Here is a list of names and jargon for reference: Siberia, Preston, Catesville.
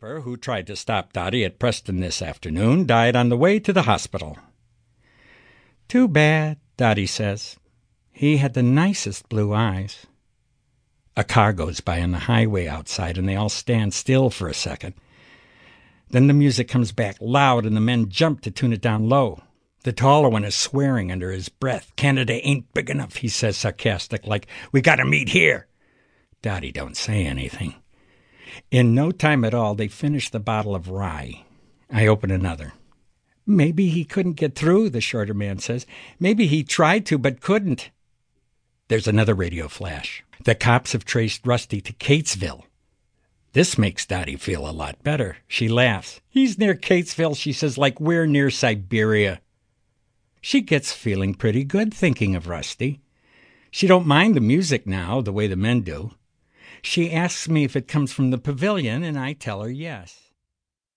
trooper who tried to stop Dottie at Preston this afternoon died on the way to the hospital. Too bad, Dottie says. He had the nicest blue eyes. A car goes by on the highway outside, and they all stand still for a second. Then the music comes back loud, and the men jump to tune it down low. The taller one is swearing under his breath. Canada ain't big enough, he says, sarcastic, like, we gotta meet here. Dottie don't say anything. In no time at all, they finish the bottle of rye. I open another. Maybe he couldn't get through, the shorter man says. Maybe he tried to, but couldn't. There's another radio flash. The cops have traced Rusty to Catesville. This makes Dottie feel a lot better. She laughs. He's near Catesville, she says, like we're near Siberia. She gets feeling pretty good thinking of Rusty. She don't mind the music now, the way the men do. She asks me if it comes from the pavilion, and I tell her yes.